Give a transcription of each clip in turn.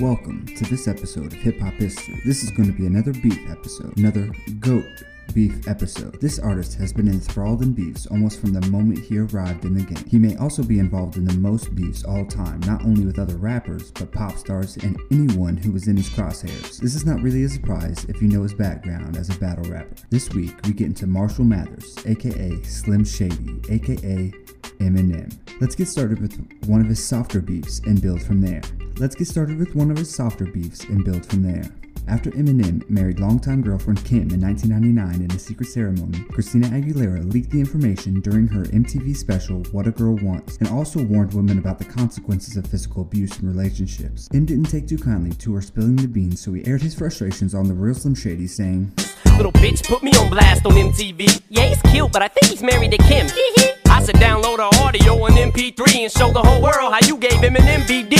Welcome to this episode of Hip Hop History. This is going to be another beef episode, another GOAT beef episode. This artist has been enthralled in beefs almost from the moment he arrived in the game. He may also be involved in the most beefs all time, not only with other rappers, but pop stars and anyone who was in his crosshairs. This is not really a surprise if you know his background as a battle rapper. This week, we get into Marshall Mathers, aka Slim Shady, aka Eminem. Let's get started with one of his softer beefs and build from there. After Eminem married longtime girlfriend Kim in 1999 in a secret ceremony, Christina Aguilera leaked the information during her MTV special What a Girl Wants and also warned women about the consequences of physical abuse in relationships. Kim didn't take too kindly to her spilling the beans, so he aired his frustrations on the real Slim Shady, saying, "Little bitch put me on blast on MTV. Yeah, he's cute, but I think he's married to Kim. I said download her audio on MP3 and show the whole world how you gave him an MVD."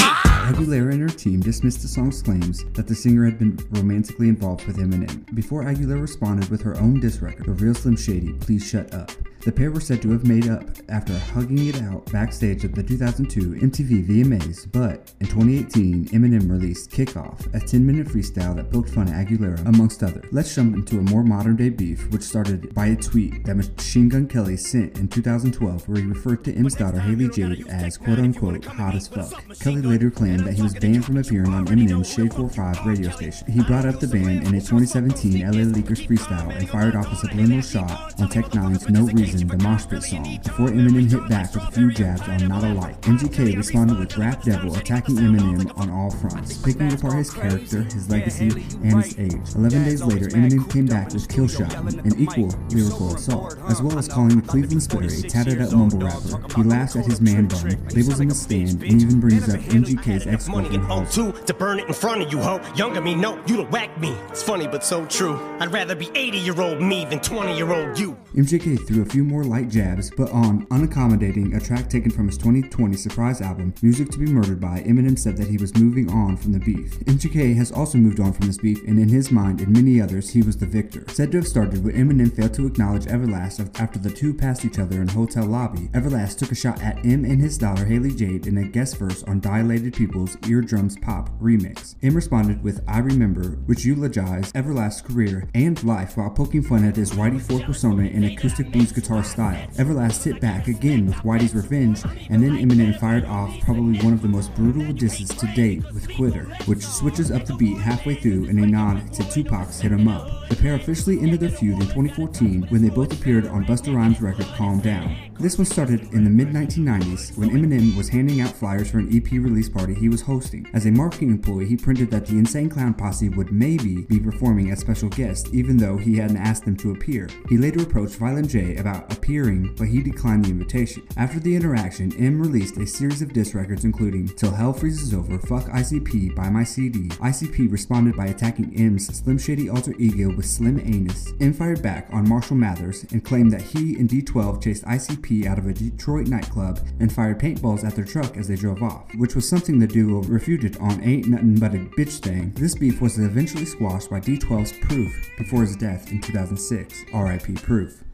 Aguilera and her team dismissed the song's claims that the singer had been romantically involved with Eminem. Before Aguilera responded with her own diss record, "The Real Slim Shady, Please Shut Up." The pair were said to have made up after hugging it out backstage at the 2002 MTV VMAs, but in 2018, Eminem released Kickoff, a 10-minute freestyle that poked fun at Aguilera, amongst others. Let's jump into a more modern-day beef, which started by a tweet that Machine Gun Kelly sent in 2012 where he referred to M's daughter Hailie Jade as quote-unquote hot as fuck. Kelly later claimed that he was banned from appearing on Eminem's Shade 45 radio station. He brought up the ban in a 2017 LA Leakers freestyle and fired off a subliminal shot on Tech Nine's No Reason, the Mosh Pit song, before Eminem hit back with a few jabs on Not Alike. MGK responded with Rap Devil attacking Eminem on all fronts, picking apart his character, his legacy, and his age. 11 days later, Eminem came back with Kill Shot, an equal lyrical assault, as well as calling the Cleveland Spitter a tatted-up mumble rapper. He laughs at his man bun, labels him a stand, and even brings up MGK's ex-girlfriend Halsey. "To burn it in front of you, ho. Younger me, no, you don't whack me. It's funny, but so true. I'd rather be 80-year-old me than 20-year-old you." MGK threw a few more light jabs, but on Unaccommodating, a track taken from his 2020 surprise album, Music to be Murdered By, Eminem said that he was moving on from the beef. MGK has also moved on from this beef, and in his mind and many others, he was the victor. Said to have started when Eminem failed to acknowledge Everlast after the two passed each other in a hotel lobby. Everlast took a shot at M and his daughter Hailie Jade in a guest verse on Dilated People's Eardrums Pop remix. M responded with "I Remember," which eulogized Everlast's career and life while poking fun at his Whitey 4 persona in acoustic blues guitar style. Everlast hit back again with Whitey's Revenge, and then Eminem fired off probably one of the most brutal disses to date with Quitter, which switches up the beat halfway through in a nod to Tupac's Hit 'Em Up. The pair officially ended their feud in 2014 when they both appeared on Busta Rhymes' record Calm Down. This one started in the mid-1990s when Eminem was handing out flyers for an EP release party he was hosting. As a marketing employee, he printed that the Insane Clown Posse would maybe be performing as special guests, even though he hadn't asked them to appear. He later approached Violent J about appearing, but he declined the invitation. After the interaction, M released a series of diss records including Till Hell Freezes Over, Fuck ICP, Buy My CD. ICP responded by attacking M's Slim Shady alter ego with Slim Anus. M fired back on Marshall Mathers and claimed that he and D-12 chased ICP out of a Detroit nightclub and fired paintballs at their truck as they drove off, which was something the duo refuted on Ain't Nothing But a Bitch Thing. This beef was eventually squashed by D-12's Proof before his death in 2006. R.I.P. Proof.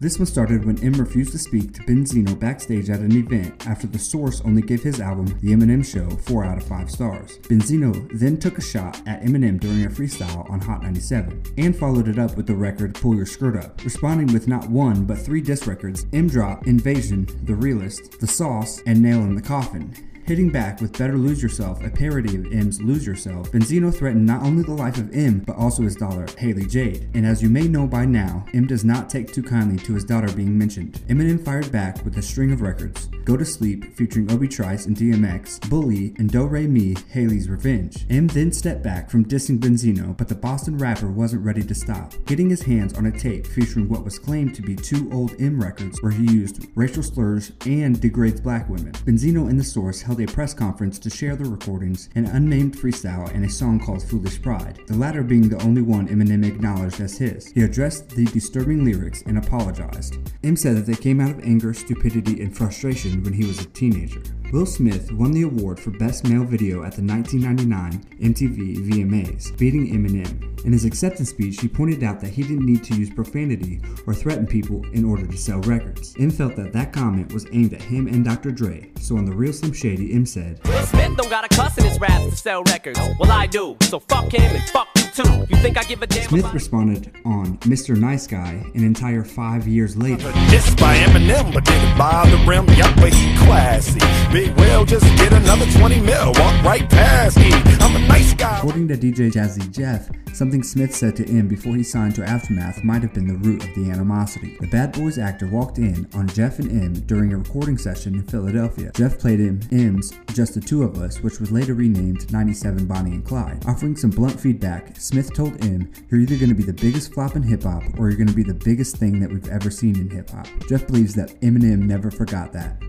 This one started when M refused to speak to Benzino backstage at an event after The Source only gave his album, The Eminem Show, 4 out of 5 stars. Benzino then took a shot at Eminem during a freestyle on Hot 97 and followed it up with the record Pull Your Skirt Up. Responding with not one but three diss records, M dropped Invasion, The Realist, The Sauce, and Nail in the Coffin. Hitting back with Better Lose Yourself, a parody of M's Lose Yourself, Benzino threatened not only the life of M, but also his daughter, Hailie Jade. And as you may know by now, M does not take too kindly to his daughter being mentioned. Eminem fired back with a string of records, Go to Sleep featuring Obi Trice and DMX, Bully, and Do Re Mi, Hailie's Revenge. M then stepped back from dissing Benzino, but the Boston rapper wasn't ready to stop, getting his hands on a tape featuring what was claimed to be two old M records where he used racial slurs and degrades black women. Benzino and The Source held a press conference to share the recordings, an unnamed freestyle, and a song called Foolish Pride, the latter being the only one Eminem acknowledged as his. He addressed the disturbing lyrics and apologized. M said that they came out of anger, stupidity, and frustration when he was a teenager. Will Smith won the award for Best Male Video at the 1999 MTV VMAs, beating Eminem. In his acceptance speech, he pointed out that he didn't need to use profanity or threaten people in order to sell records. M felt that comment was aimed at him and Dr. Dre, so on The Real Slim Shady, M said, "Will Smith don't got a cuss in his raps to sell records. Well, I do, so fuck him and fuck you too. You think I give a damn?" Smith responded on Mr. Nice Guy an entire 5 years later. "This by Eminem, but did it by the rim, yup, but he classy. Big Will just get another 20 mil, walk right past me. I'm a nice guy." According to DJ Jazzy Jeff, something Smith said to M before he signed to Aftermath might have been the root of the animosity. The Bad Boys actor walked in on Jeff and M during a recording session in Philadelphia. Jeff played him M's Just the Two of Us, which was later renamed 97 Bonnie and Clyde. Offering some blunt feedback, Smith told M, "You're either going to be the biggest flop in hip-hop or you're going to be the biggest thing that we've ever seen in hip-hop." Jeff believes that Eminem never forgot that.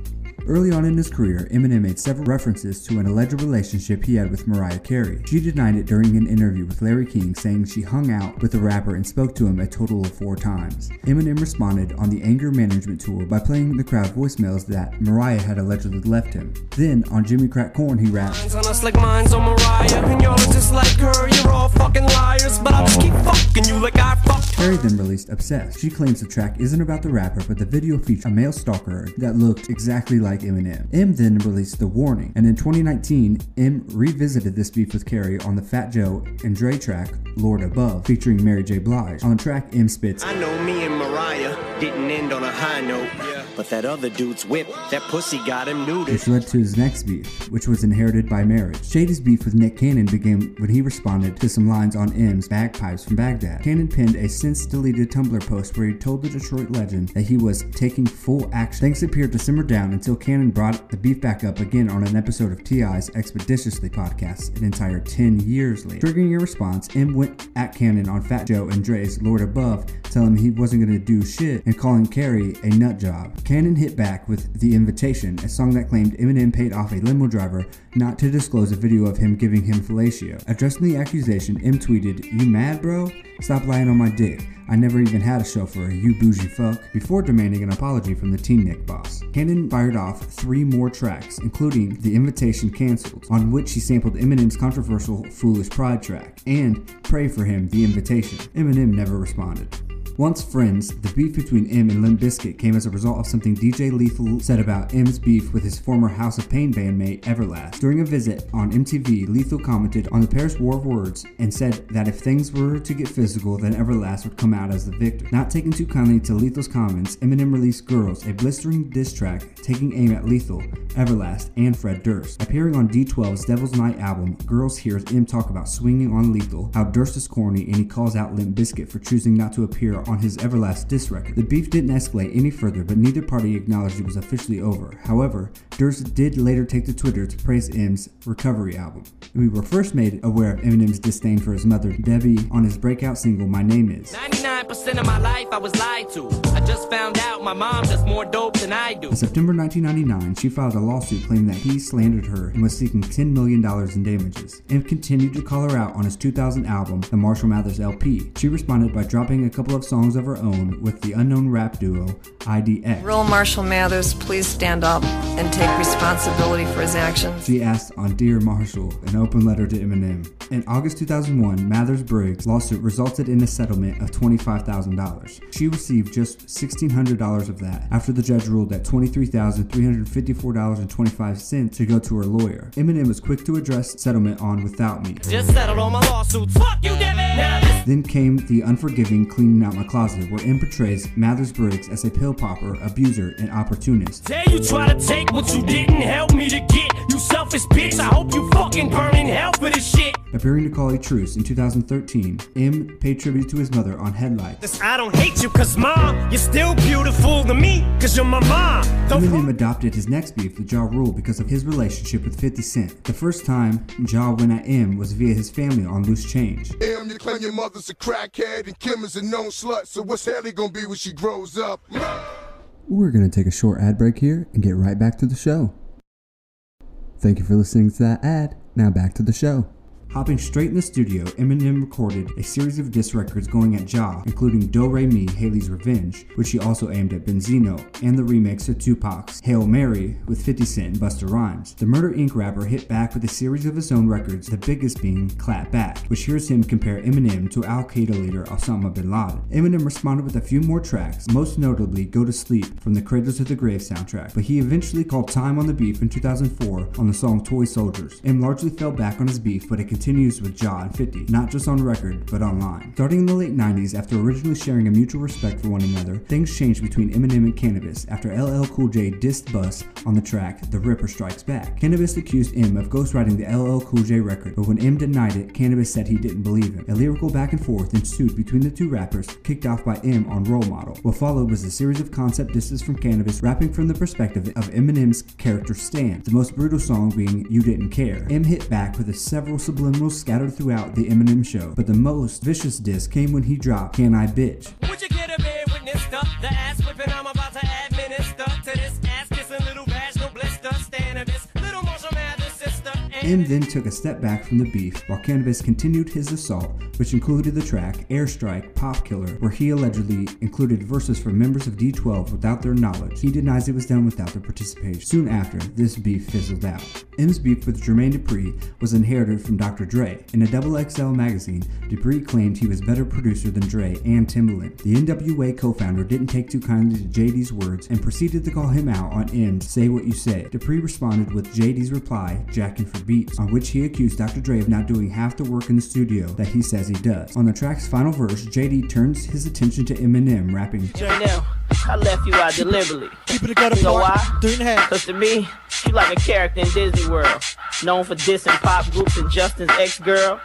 Early on in his career, Eminem made several references to an alleged relationship he had with Mariah Carey. She denied it during an interview with Larry King, saying she hung out with the rapper and spoke to him a total of 4 times. Eminem responded on the anger management tour by playing the crowd voicemails that Mariah had allegedly left him. Then, on Jimmy Crack Corn, he rapped, Carey then released Obsessed. She claims the track isn't about the rapper, but the video featured a male stalker that looked exactly like Eminem. M then released The Warning, and in 2019, M revisited this beef with Carey on the Fat Joe and Dre track Lord Above, featuring Mary J. Blige. On track, M spits, "I know me and Mariah didn't end on a high note, but that other dude's whip, that pussy got him neutered," which led to his next beef, which was Inherited by Marriage. Shady's beef with Nick Cannon began when he responded to some lines on M's Bagpipes from Baghdad. Cannon pinned a since-deleted Tumblr post where he told the Detroit legend that he was taking full action. Things appeared to simmer down until Cannon brought the beef back up again on an episode of T.I.'s Expeditiously podcast an entire 10 years later. Triggering a response, M went at Cannon on Fat Joe and Dre's Lord Above, telling him he wasn't going to do shit and calling Carey a nut job. Cannon hit back with The Invitation, a song that claimed Eminem paid off a limo driver not to disclose a video of him giving him fellatio. Addressing the accusation, M tweeted, "You mad, bro? Stop lying on my dick. I never even had a chauffeur, you bougie fuck," before demanding an apology from the Teen Nick boss. Cannon fired off 3 more tracks, including The Invitation Cancelled, on which he sampled Eminem's controversial Foolish Pride track, and Pray for Him, The Invitation. Eminem never responded. Once friends, the beef between M and Limp Bizkit came as a result of something DJ Lethal said about M's beef with his former House of Pain bandmate Everlast. During a visit on MTV, Lethal commented on the pair's war of words and said that if things were to get physical, then Everlast would come out as the victor. Not taking too kindly to Lethal's comments, Eminem released Girls, a blistering diss track taking aim at Lethal, Everlast, and Fred Durst. Appearing on D-12's Devil's Night album, Girls hears M talk about swinging on Lethal, how Durst is corny, and he calls out Limp Bizkit for choosing not to appear on his Everlast diss record. The beef didn't escalate any further, but neither party acknowledged it was officially over. However, Durst did later take to Twitter to praise M's Recovery album. We were first made aware of Eminem's disdain for his mother, Debbie, on his breakout single, My Name Is. 99% of my life I was lied to. I just found out my mom does more dope than I do. In September 1999, she filed a lawsuit claiming that he slandered her and was seeking $10 million in damages. M continued to call her out on his 2000 album, the Marshall Mathers LP. She responded by dropping a couple of songs of her own with the unknown rap duo IDX. "Real Marshall Mathers, please stand up and take responsibility for his actions." She asked on Dear Marshall, an open letter to Eminem. In August 2001, Mathers-Briggs' lawsuit resulted in a settlement of $25,000. She received just $1,600 of that after the judge ruled that $23,354.25 should go to her lawyer. Eminem was quick to address settlement on Without Me. "Just settled on my lawsuits. Fuck you, David." Then came The Unforgiving, Cleaning Out My Closet, where M portrays Mathers-Briggs as a pill popper, abuser, and opportunist. "Dare you try to take what you didn't help me to get, you selfish bitch. I hope you fucking burn in hell for this shit." Appearing to call a truce in 2013, M paid tribute to his mother on Headlights. "I don't hate you cause mom, you're still beautiful to me cause you're my mom." Eminem adopted his next beef with Ja Rule because of his relationship with 50 Cent. The first time Ja went at M was via his family on Loose Change. "M, you claim your mother's a crackhead and Kim is a known slut, so what's Hailie gonna be when she grows up?" We're gonna take a short ad break here and get right back to the show. Thank you for listening to that ad. Now back to the show. Hopping straight in the studio, Eminem recorded a series of diss records going at Ja, including Do Re Mi, Haley's Revenge, which he also aimed at Benzino, and the remix of Tupac's Hail Mary with 50 Cent and Busta Rhymes. The Murder Inc. rapper hit back with a series of his own records, the biggest being Clap Back, which hears him compare Eminem to Al-Qaeda leader Osama bin Laden. Eminem responded with a few more tracks, most notably Go to Sleep from the Cradles of the Grave soundtrack, but he eventually called time on the beef in 2004 on the song Toy Soldiers, and largely fell back on his beef, but it continues with Ja and 50, not just on record, but online. Starting in the late 90s, after originally sharing a mutual respect for one another, things changed between Eminem and Canibus after LL Cool J dissed Bus on the track The Ripper Strikes Back. Canibus accused M of ghostwriting the LL Cool J record, but when M denied it, Canibus said he didn't believe him. A lyrical back and forth ensued between the two rappers, kicked off by M on Role Model. What followed was a series of concept disses from Canibus, rapping from the perspective of Eminem's character Stan, the most brutal song being You Didn't Care. M hit back with a several subliminals scattered throughout the Eminem show, but the most vicious diss came when he dropped Can I Bitch? Would you get a man with this stuff? The ass whipping I'm about to administer to this ass kissing little vaginal blister. Stand of this little Marshall Mathers sister. M then took a step back from the beef while Canibus continued his assault, which included the track Airstrike Pop Killer, where he allegedly included verses from members of D-12 without their knowledge. He denies it was done without their participation. Soon after, this beef fizzled out. M's beef with Jermaine Dupri was inherited from Dr. Dre. In a XXL magazine, Dupri claimed he was better producer than Dre and Timbaland. The NWA co-founder didn't take too kindly to JD's words and proceeded to call him out on M's Say What You Say. Dupri responded with JD's reply, Jackin' for Beats, on which he accused Dr. Dre of not doing half the work in the studio that he says he does. On the track's final verse, JD turns his attention to Eminem, rapping, Janelle, I left you out deliberately. You know why? Because to me, you like a character in Disney World, known for dissing pop groups and Justin's ex-girl.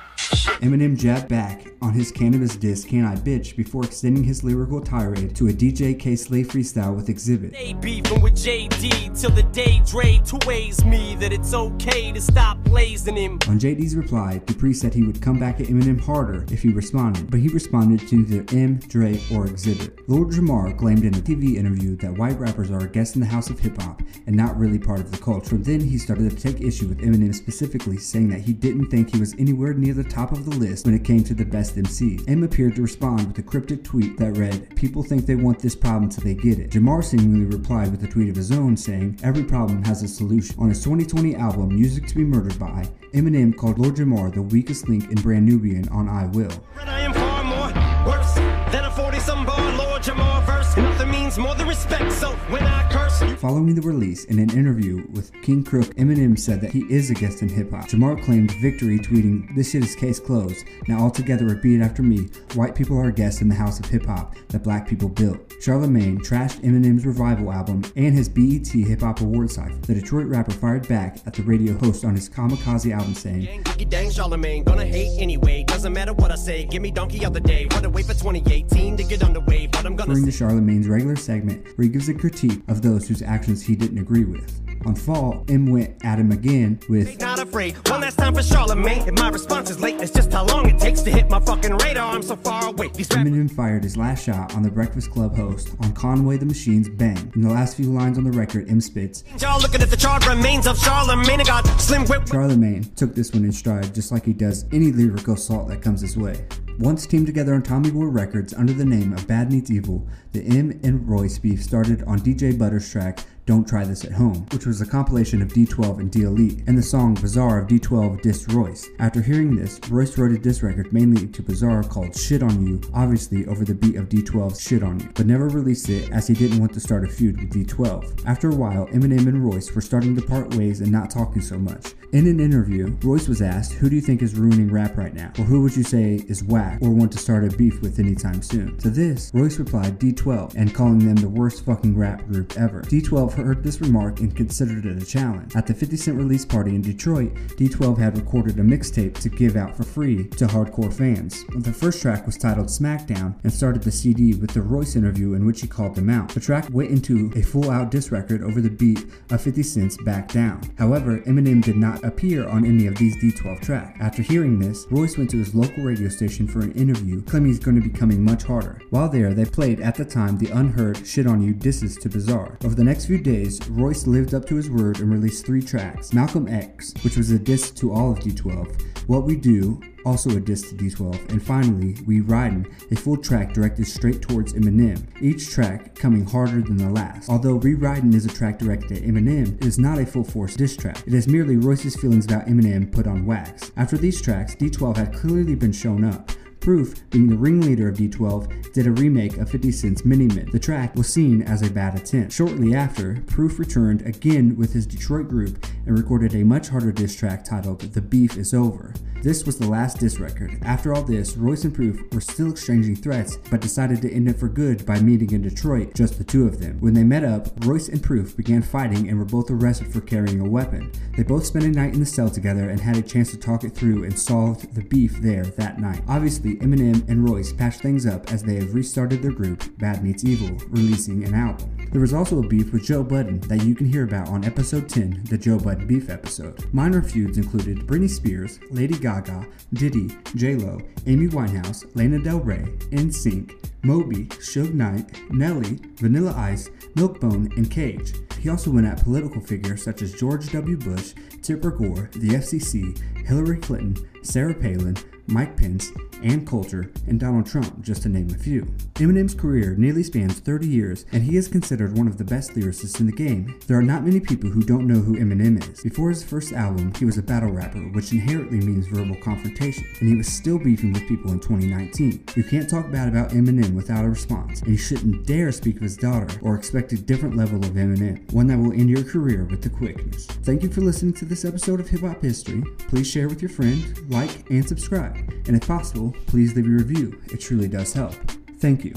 Eminem jabbed back on his Canibus diss Can I Bitch before extending his lyrical tirade to a DJ K Slay freestyle with Exhibit. They beefing with JD till the day Dre two ways me that it's okay to stop blazing him. On JD's reply, Dupri said he would come back at Eminem harder if he responded, but he responded to either M, Dre, or Exhibit. Lord Jamar claimed in a TV interview that white rappers are a guest in the house of hip-hop and not really part of the culture. Then he started to take issue with Eminem specifically, saying that he didn't think he was anywhere near the top of the list when it came to the best MCs. M appeared to respond with a cryptic tweet that read, people think they want this problem till they get it. Jamar seemingly replied with a tweet of his own saying, every problem has a solution. On his 2020 album, Music to be Murdered By, Eminem called Lord Jamar the weakest link in Brand Nubian on I Will. I am far more worse than a 40-some bar Lord Jamar verse. Nothing means more than respect, so when I curse you. Following the release, in an interview with King Crook, Eminem said that he is a guest in hip-hop. Jamar claimed victory, tweeting, this shit is case closed. Now altogether repeat after me, white people are guests in the house of hip-hop that black people built. Charlamagne trashed Eminem's Revival album and his BET hip-hop award cypher. The Detroit rapper fired back at the radio host on his Kamikaze album saying, dang Charlamagne, gonna hate anyway, doesn't matter what I say, give me donkey other day, run away for 2018 to get underway, but I'm gonna... During the Charlamagne's regular segment where he gives a critique of those whose actions he didn't agree with. On Fall, M went at him again with Not Afraid, one last time for Charlamagne. If my response is late, it's just how long it takes to hit my fucking radar, I'm so far away. Eminem fired his last shot on the Breakfast Club host on Conway the Machine's Bang. In the last few lines on the record, M spits, y'all looking at the charred remains of Charlamagne. I got slim whip. Charlamagne took this one in stride, just like he does any lyrical assault that comes his way. Once teamed together on Tommy Boy Records under the name of Bad Meets Evil, the M and Royce beef started on DJ Butter's track Don't Try This at Home, which was a compilation of D12 and D-Elite, and the song Bizarre of D12 dissed Royce. After hearing this, Royce wrote a diss record mainly to Bizarre called Shit On You, obviously over the beat of D12's Shit On You, but never released it as he didn't want to start a feud with D12. After a while, Eminem and Royce were starting to part ways and not talking so much. In an interview, Royce was asked, who do you think is ruining rap right now? Or who would you say is whack or want to start a beef with anytime soon? To this, Royce replied D12 and calling them the worst fucking rap group ever. D12 heard this remark and considered it a challenge. At the 50 Cent release party in Detroit, D12 had recorded a mixtape to give out for free to hardcore fans. The first track was titled Smackdown and started the CD with the Royce interview in which he called them out. The track went into a full-out diss record over the beat of 50 Cent's Back Down. However, Eminem did not appear on any of these D12 tracks. After hearing this, Royce went to his local radio station for an interview, claiming he's going to be coming much harder. While there, they played at the time the unheard Shit On You disses to Bizarre. Over the next few 3 days, Royce lived up to his word and released 3 tracks, Malcolm X, which was a diss to all of D-12, What We Do, also a diss to D-12, and finally, We Ridin', a full track directed straight towards Eminem, each track coming harder than the last. Although We Ridin' is a track directed at Eminem, it is not a full force diss track. It is merely Royce's feelings about Eminem put on wax. After these tracks, D-12 had clearly been shown up. Proof, being the ringleader of D-12, did a remake of 50 Cent's Mini-Men. The track was seen as a bad attempt. Shortly after, Proof returned again with his Detroit group and recorded a much harder diss track titled The Beef Is Over. This was the last diss record. After all this, Royce and Proof were still exchanging threats, but decided to end it for good by meeting in Detroit, just the two of them. When they met up, Royce and Proof began fighting and were both arrested for carrying a weapon. They both spent a night in the cell together and had a chance to talk it through and solved the beef there that night. Obviously, Eminem and Royce patched things up as they have restarted their group, Bad Meets Evil, releasing an album. There was also a beef with Joe Budden that you can hear about on episode 10, the Joe Budden Beef episode. Minor feuds included Britney Spears, Lady Gaga, Diddy, J-Lo, Amy Winehouse, Lana Del Rey, NSYNC, Moby, Suge Knight, Nelly, Vanilla Ice, Milkbone, and Cage. He also went at political figures such as George W. Bush, Tipper Gore, the FCC, Hillary Clinton, Sarah Palin, Mike Pence, Ann Coulter, and Donald Trump, just to name a few. Eminem's career nearly spans 30 years, and he is considered one of the best lyricists in the game. There are not many people who don't know who Eminem is. Before his first album, he was a battle rapper, which inherently means verbal confrontation, and he was still beefing with people in 2019. You can't talk bad about Eminem without a response, and you shouldn't dare speak of his daughter or expect a different level of Eminem, one that will end your career with the quickness. Thank you for listening to this episode of Hip Hop History. Please share with your friend, like, and subscribe. And if possible, please leave a review. It truly does help. Thank you.